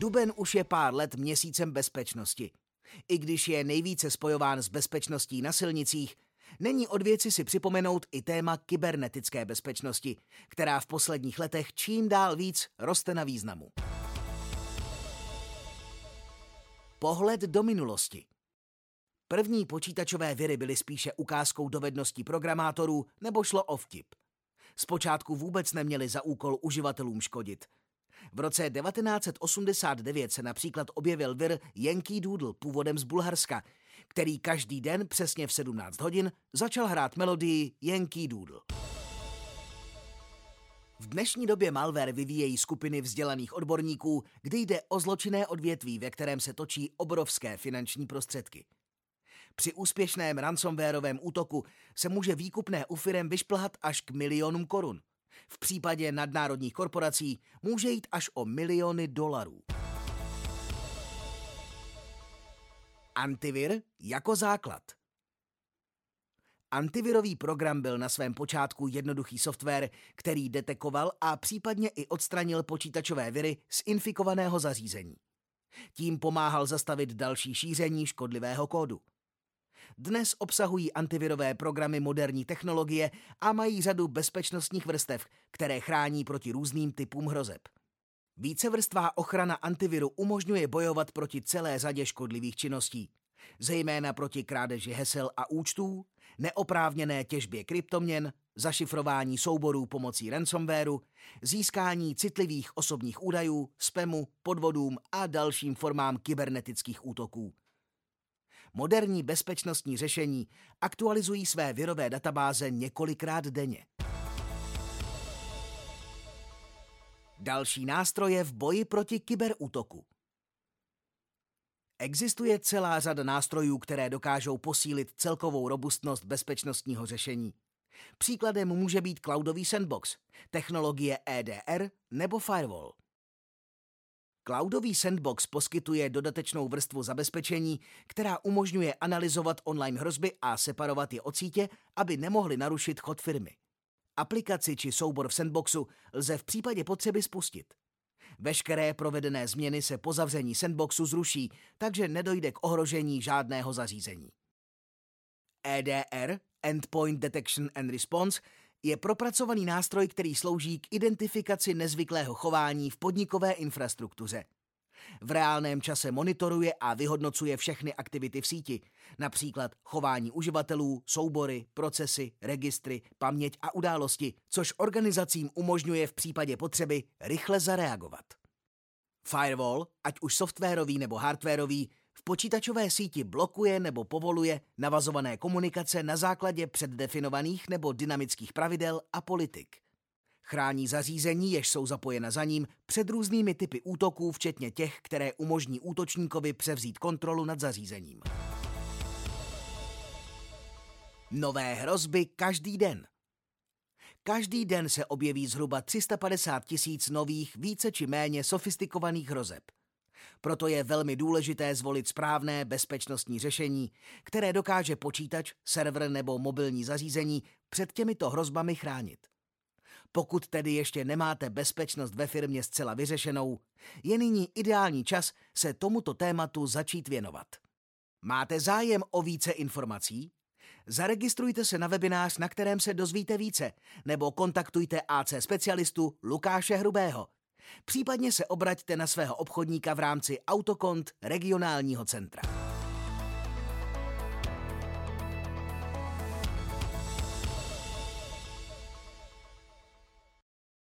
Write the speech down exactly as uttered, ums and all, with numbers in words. duben už je pár let měsícem bezpečnosti. I když je nejvíce spojován s bezpečností na silnicích, není od věci si připomenout i téma kybernetické bezpečnosti, která v posledních letech čím dál víc roste na významu. Pohled do minulosti. První počítačové viry byly spíše ukázkou dovedností programátorů, nebo šlo o vtip. Zpočátku vůbec neměly za úkol uživatelům škodit. V roce devatenáct set osmdesát devět se například objevil vir Yankee Doodle původem z Bulharska, který každý den přesně v sedmnáct hodin začal hrát melodii Yankee Doodle. V dnešní době malware vyvíjejí skupiny vzdělaných odborníků, kde jde o zločinné odvětví, ve kterém se točí obrovské finanční prostředky. Při úspěšném ransomwareovém útoku se může výkupné u firem vyšplhat až k milionům korun. V případě nadnárodních korporací může jít až o miliony dolarů. Antivir jako základ. Antivirový program byl na svém počátku jednoduchý software, který detekoval a případně i odstranil počítačové viry z infikovaného zařízení. Tím pomáhal zastavit další šíření škodlivého kódu. Dnes obsahují antivirové programy moderní technologie a mají řadu bezpečnostních vrstev, které chrání proti různým typům hrozeb. Vícevrstvá ochrana antiviru umožňuje bojovat proti celé řadě škodlivých činností, zejména proti krádeži hesel a účtů, neoprávněné těžbě kryptoměn, zašifrování souborů pomocí ransomwareu, získání citlivých osobních údajů, spamu, podvodům a dalším formám kybernetických útoků. Moderní bezpečnostní řešení aktualizují své virové databáze několikrát denně. Další nástroje v boji proti kyberútoku. Existuje celá řada nástrojů, které dokážou posílit celkovou robustnost bezpečnostního řešení. Příkladem může být cloudový sandbox, technologie E D R nebo firewall. Cloudový sandbox poskytuje dodatečnou vrstvu zabezpečení, která umožňuje analyzovat online hrozby a separovat je od sítě, aby nemohly narušit chod firmy. Aplikaci či soubor v sandboxu lze v případě potřeby spustit. Veškeré provedené změny se po zavření sandboxu zruší, takže nedojde k ohrožení žádného zařízení. E D R, Endpoint Detection and Response, je propracovaný nástroj, který slouží k identifikaci nezvyklého chování v podnikové infrastruktuře. V reálném čase monitoruje a vyhodnocuje všechny aktivity v síti, například chování uživatelů, soubory, procesy, registry, paměť a události, což organizacím umožňuje v případě potřeby rychle zareagovat. Firewall, ať už softwarový nebo hardwarový, v počítačové síti blokuje nebo povoluje navazované komunikace na základě předdefinovaných nebo dynamických pravidel a politik. Chrání zařízení, jež jsou zapojena za ním, před různými typy útoků, včetně těch, které umožní útočníkovi převzít kontrolu nad zařízením. Nové hrozby každý den. Každý den se objeví zhruba tři sta padesát tisíc nových, více či méně sofistikovaných hrozeb. Proto je velmi důležité zvolit správné bezpečnostní řešení, které dokáže počítač, server nebo mobilní zařízení před těmito hrozbami chránit. Pokud tedy ještě nemáte bezpečnost ve firmě zcela vyřešenou, je nyní ideální čas se tomuto tématu začít věnovat. Máte zájem o více informací? Zaregistrujte se na webinář, na kterém se dozvíte více, nebo kontaktujte A C specialistu Lukáše Hrubého. Případně se obraťte na svého obchodníka v rámci Autokont regionálního centra.